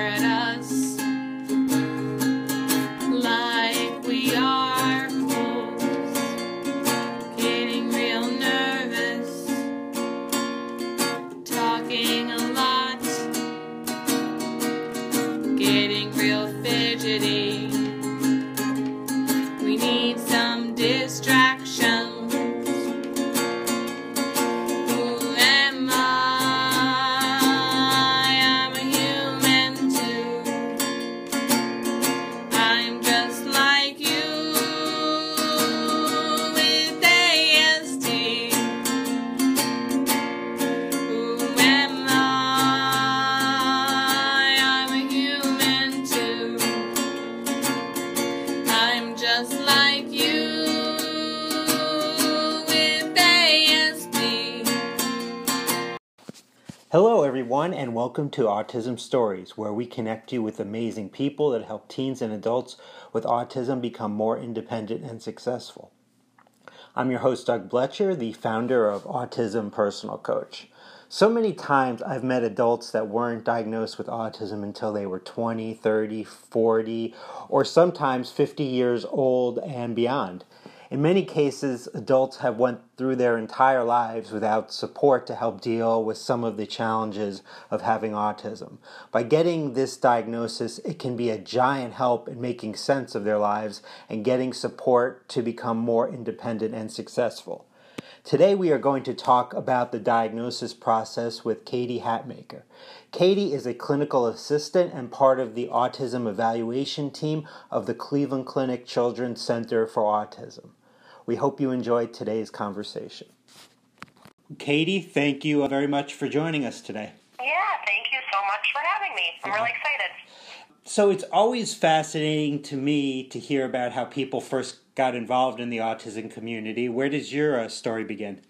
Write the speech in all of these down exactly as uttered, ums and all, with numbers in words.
stare at us like we are fools. Getting real nervous, talking a lot, getting real fidgety. We need some distraction. Hello everyone and welcome to Autism Stories, where we connect you with amazing people that help teens and adults with autism become more independent and successful. I'm your host Doug Bletcher, the founder of Autism Personal Coach. So many times I've met adults that weren't diagnosed with autism until they were twenty, thirty, forty, or sometimes fifty years old and beyond. In many cases, adults have went through their entire lives without support to help deal with some of the challenges of having autism. By getting this diagnosis, it can be a giant help in making sense of their lives and getting support to become more independent and successful. Today we are going to talk about the diagnosis process with Katie Hatmaker. Katie is a clinical assistant and part of the autism evaluation team of the Cleveland Clinic Children's Center for Autism. We hope you enjoyed today's conversation. Katie, thank you very much for joining us today. Yeah, thank you so much for having me. I'm really excited. So it's always fascinating to me to hear about how people first got involved in the autism community. Where does your uh, story begin?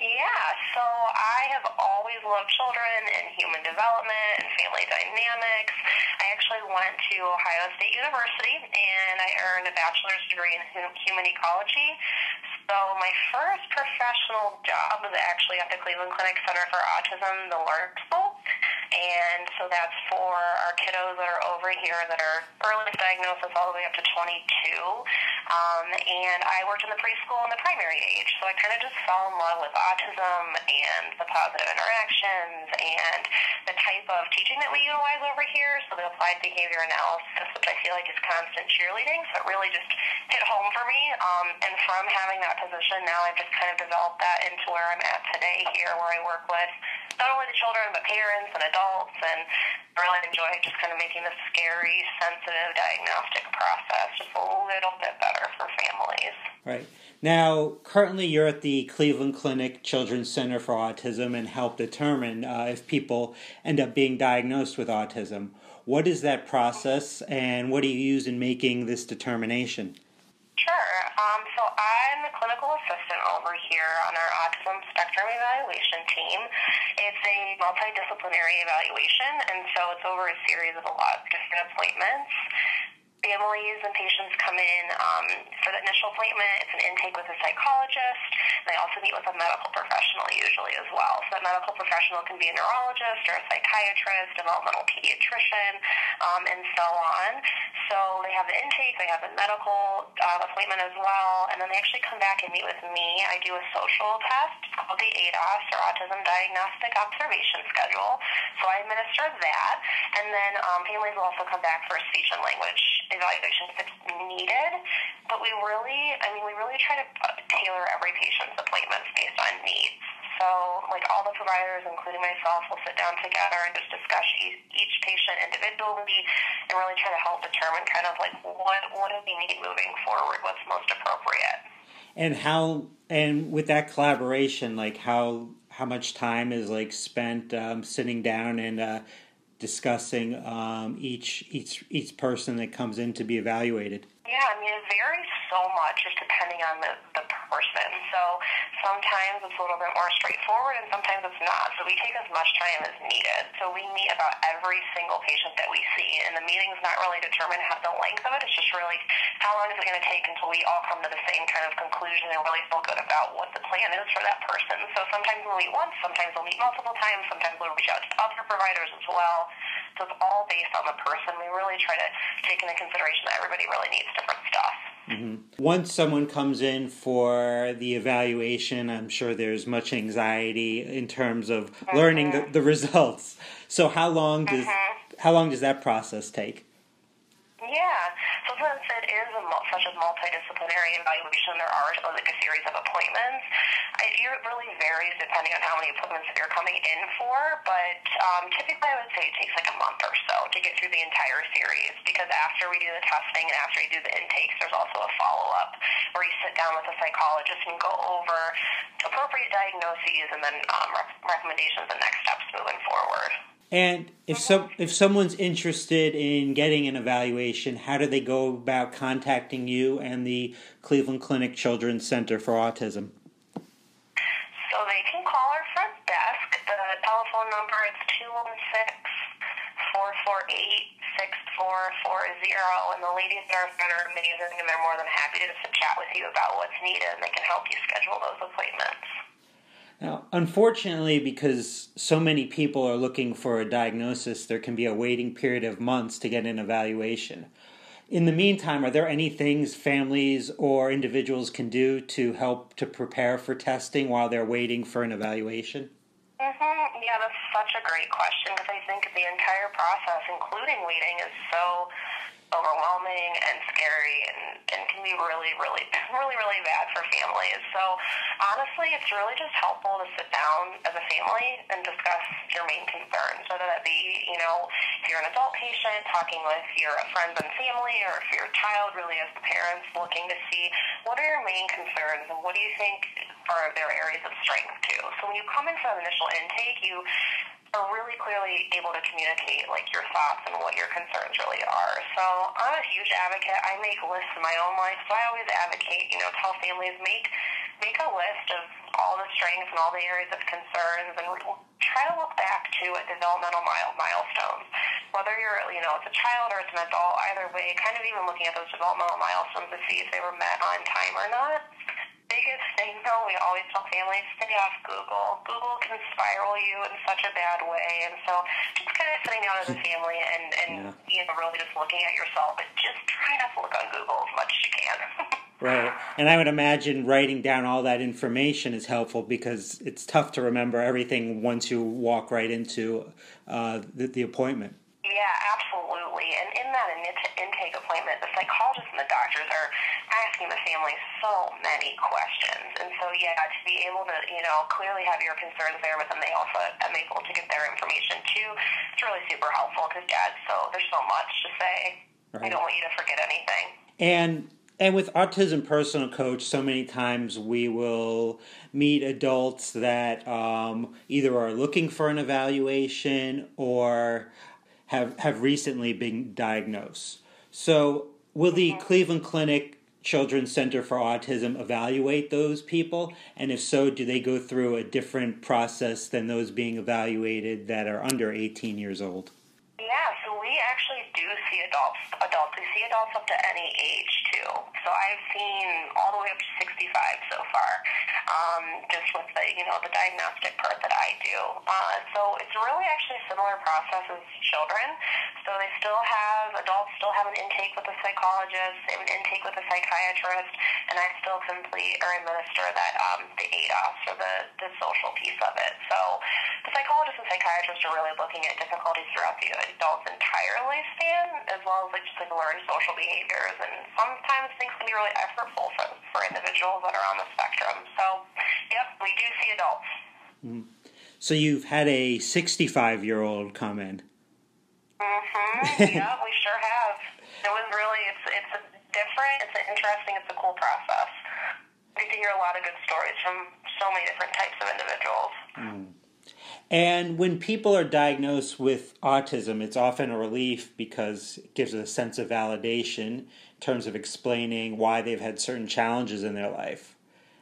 Yeah, so I have always loved children and human development and family dynamics. I actually went to Ohio State University and I earned a bachelor's degree in human ecology. So my first professional job was actually at the Cleveland Clinic Center for Autism, the Lark School. And so that's for our kiddos that are over here that are early diagnosis all the way up to twenty-two. Um, and I worked in the preschool and the primary age. So I kind of just fell in love with autism and the positive interactions and the type of teaching that we utilize over here. So the applied behavior analysis, which I feel like is constant cheerleading. So it really just hit home for me. Um, and from having that position now, I've just kind of developed that into where I'm at today here, where I work with not only the children, but parents and adults, and really enjoy just kind of making the scary, sensitive diagnostic process just a little bit better for families. Right. Now, currently you're at the Cleveland Clinic Children's Center for Autism and help determine uh, if people end up being diagnosed with autism. What is that process, and what do you use in making this determination? Sure. Um, so I'm the clinical assistant over here on our autism spectrum evaluation team. It's a multidisciplinary evaluation, and so it's over a series of a lot of different appointments. Families and patients come in um, for the initial appointment. It's an intake with a psychologist. They also meet with a medical professional usually as well. So that medical professional can be a neurologist or a psychiatrist, developmental pediatrician, um, and so on. So they have the intake, they have the medical uh, appointment as well, and then they actually come back and meet with me. I do a social test called the A D O S, or Autism Diagnostic Observation Schedule. So I administer that, and then um, families will also come back for speech and language evaluation if it's needed, but we really, I mean, we really try to tailor every patient's appointments based on needs. So, like, all the providers, including myself, will sit down together and just discuss each patient individually and really try to help determine kind of, like, what, what do we need moving forward, what's most appropriate. And how, and with that collaboration, like, how, how much time is, like, spent um, sitting down and, uh, discussing um, each each each person that comes in to be evaluated? Yeah, I mean, it varies so much just depending on the, the person. So sometimes it's a little bit more straightforward and sometimes it's not. So we take as much time as needed. So we meet about every single patient that we see, and the meeting's not really determined how the length of it. It's just really how long is it going to take until we all come to the same kind of conclusion and really feel good about what the plan is for that person. So sometimes we'll meet once, sometimes we'll meet multiple times, sometimes we'll reach out to other providers as well. stuff all based on the person. We really try to take into consideration that everybody really needs different stuff. Mm-hmm. Once someone comes in for the evaluation, I'm sure there's much anxiety in terms of mm-hmm. learning the, the results. So how long does mm-hmm. how long does that process take? Yeah, so since it is a, such a multidisciplinary evaluation, there are like a series of appointments. It really varies depending on how many appointments that you're coming in for, but um, typically I would say it takes like a month or so to get through the entire series, because after we do the testing and after you do the intakes, there's also a follow-up where you sit down with a psychologist and go over appropriate diagnoses and then um, recommendations and next steps moving forward. And if so, if someone's interested in getting an evaluation, how do they go about contacting you and the Cleveland Clinic Children's Center for Autism? So they can call our front desk. The telephone number is two one six, four four eight, six four four zero, and the ladies in our center are amazing, and they're more than happy to just chat with you about what's needed, and they can help you schedule those appointments. Now, unfortunately, because so many people are looking for a diagnosis, there can be a waiting period of months to get an evaluation. In the meantime, are there any things families or individuals can do to help to prepare for testing while they're waiting for an evaluation? Mm-hmm. Yeah, that's such a great question, because I think the entire process, including waiting, is so overwhelming and scary and, and can be really, really, really, really bad for families. So honestly, it's really just helpful to sit down as a family and discuss your main concerns, whether that be, you know, if you're an adult patient, talking with your friends and family, or if you're a child, really as the parents, looking to see what are your main concerns and what do you think are their areas of strength too. So when you come in for an initial intake, you are really clearly able to communicate like your thoughts and what your concerns really are. So I'm a huge advocate. I make lists in my own life, so I always advocate, you know, tell families, make make a list of all the strengths and all the areas of concerns, and try to look back to at developmental mile, milestones. Whether you're, you know, it's a child or it's an adult, either way, kind of even looking at those developmental milestones to see if they were met on time or not. Biggest thing, though, we always tell families, stay off Google. Google can spiral you in such a bad way, and so just kind of sitting down as a family and, and yeah. you know, really just looking at yourself, but just try not to look on Google as much as you can. Right, and I would imagine writing down all that information is helpful, because it's tough to remember everything once you walk right into uh, the, the appointment. Yeah, absolutely. And in that intake appointment, the psychologists and the doctors are asking the family so many questions. And so, yeah, to be able to, you know, clearly have your concerns there, but then they also are able to get their information too, it's really super helpful, because, yeah, so there's so much to say. Right. We don't want you to forget anything. And... And with Autism Personal Coach, so many times we will meet adults that um, either are looking for an evaluation or have have recently been diagnosed. So will the Cleveland Clinic Children's Center for Autism evaluate those people? And if so, do they go through a different process than those being evaluated that are under eighteen years old? Yeah, so we actually do see adults. Adults, we see adults up to any age too. So I've seen all the way up to sixty-five so far, um, just with the you know the diagnostic part that I do. Uh, so it's really actually a similar process as children. So they still have adults still have an intake with a psychologist, they have an intake with a psychiatrist, and I still complete or administer that um, the A D O S or the the social piece of it. So the psychologists and psychiatrists are really looking at difficulties throughout the adult's entire lifespan, as well as like just like learned social behaviors, and sometimes things can be really effortful for, for individuals that are on the spectrum. So, yep, we do see adults. Mm-hmm. So you've had a sixty-five-year-old come in. Mm-hmm. Yeah, we sure have. It was really, it's it's a different, it's an interesting, it's a cool process. We hear a lot of good stories from so many different types of individuals. Mm. And when people are diagnosed with autism, it's often a relief because it gives a sense of validation in terms of explaining why they've had certain challenges in their life.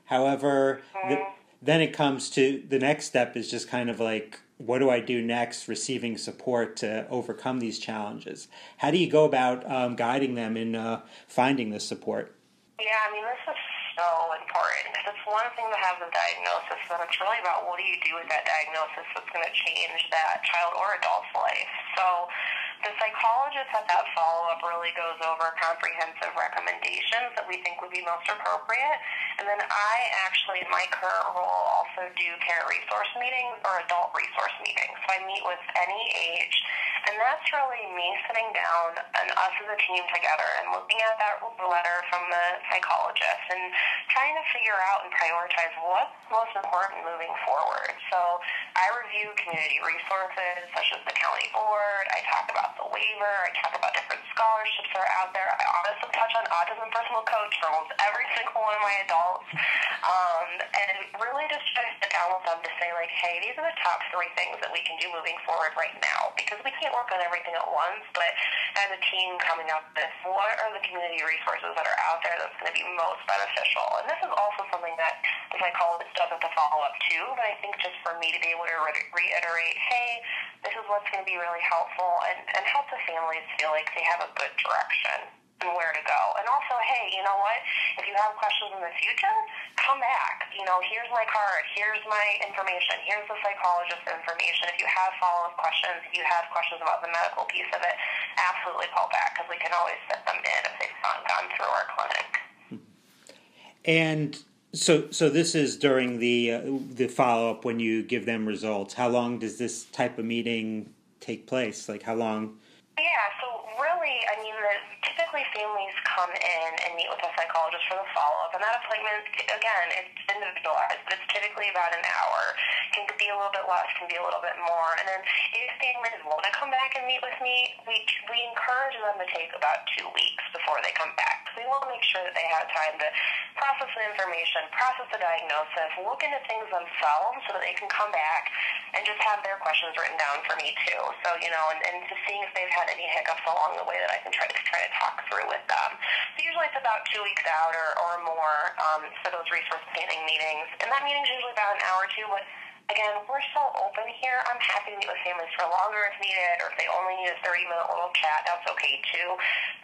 However, mm-hmm. the, then it comes to the next step is just kind of like, what do I do next, receiving support to overcome these challenges? How do you go about um, guiding them in uh, finding this support? Yeah, I mean, this is so important, because it's one thing to have the diagnosis, but it's really about what do you do with that diagnosis that's going to change that child or adult's life. So the psychologist at that follow-up really goes over comprehensive recommendations that we think would be most appropriate. And then I actually, in my current role, also do parent resource meetings or adult resource meetings. So I meet with any age. And that's really me sitting down and us as a team together and looking at that letter from the psychologist and trying to figure out and prioritize what's most important moving forward. So I review community resources such as the county board. I talk about the waiver. I talk about different scholarships that are out there. I honestly touch on Autism Personal Coach for almost every single one of my adults. Um, and really just try to sit down with them to say, like, hey, these are the top three things that we can do moving forward right now, because we can't work on everything at once, but as a team coming up with what are the community resources that are out there that's going to be most beneficial. And this is also something that the psychologist does at the follow-up too, but I think just for me to be able to re- reiterate, hey, this is what's going to be really helpful, and, and help the families feel like they have a good direction and where to go. And also, hey, you know what, if you have questions in the future, come back. You know, here's my card, here's my information, here's the psychologist's information. If you have follow-up questions, if you have questions about the medical piece of it, absolutely call back, because we can always fit them in if they've not gone through our clinic. And so so this is during the uh, the follow-up when you give them results. How long does this type of meeting take place? Like, how long? Yeah, so really, I mean, the families come in and meet with a psychologist for the follow-up, and that appointment, again, it's individualized, but it's typically about an hour. It can be a little bit less, can be a little bit more. And then if families want to come back and meet with me, we we encourage them to take about two weeks before they come back. We want to make sure that they have time to process the information, process the diagnosis, look into things themselves so that they can come back and just have their questions written down for me too. So, you know, and, and just seeing if they've had any hiccups along the way that I can try to try to talk through with them. So usually it's about two weeks out or, or more um, for those resource planning meetings. And that meeting's usually about an hour or two, but again, we're so open here. I'm happy to meet with families for longer if needed, or if they only need a thirty-minute little chat, that's okay too.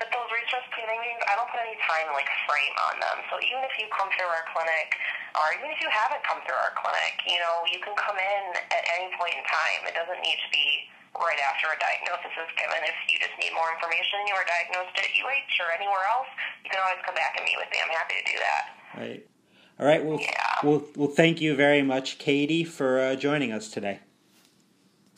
But those resource planning meetings, I don't put any time like frame on them. So even if you come through our clinic, or even if you haven't come through our clinic, you know, you can come in at any point in time. It doesn't need to be right after a diagnosis is given. If you just need more information and you were diagnosed at U H or anywhere else, you can always come back and meet with me. I'm happy to do that. Right. All right, well, yeah. well, well, thank you very much, Katie, for uh, joining us today.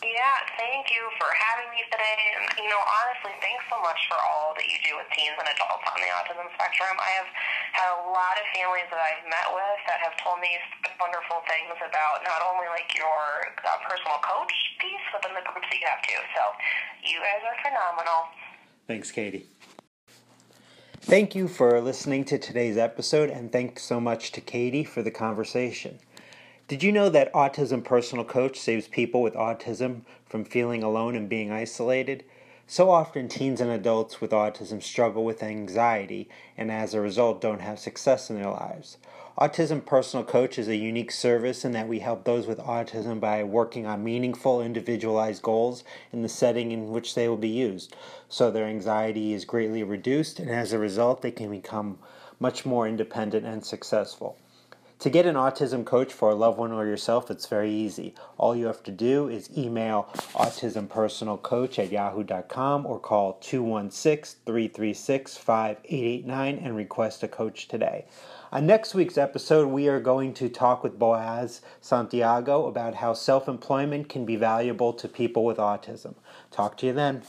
Yeah, thank you for having me today. And, you know, honestly, thanks so much for all that you do with teens and adults on the autism spectrum. I have had a lot of families that I've met with that have told me wonderful things about not only, like, your uh, personal coach piece, but then the groups that you have too. So you guys are phenomenal. Thanks, Katie. Thank you for listening to today's episode, and thanks so much to Katie for the conversation. Did you know that Autism Personal Coach saves people with autism from feeling alone and being isolated? So often, teens and adults with autism struggle with anxiety and as a result don't have success in their lives. Autism Personal Coach is a unique service in that we help those with autism by working on meaningful, individualized goals in the setting in which they will be used. So their anxiety is greatly reduced, and as a result, they can become much more independent and successful. To get an autism coach for a loved one or yourself, it's very easy. All you have to do is email autism personal coach at yahoo dot com or call two one six, three three six, five eight eight nine and request a coach today. On next week's episode, we are going to talk with Boaz Santiago about how self-employment can be valuable to people with autism. Talk to you then.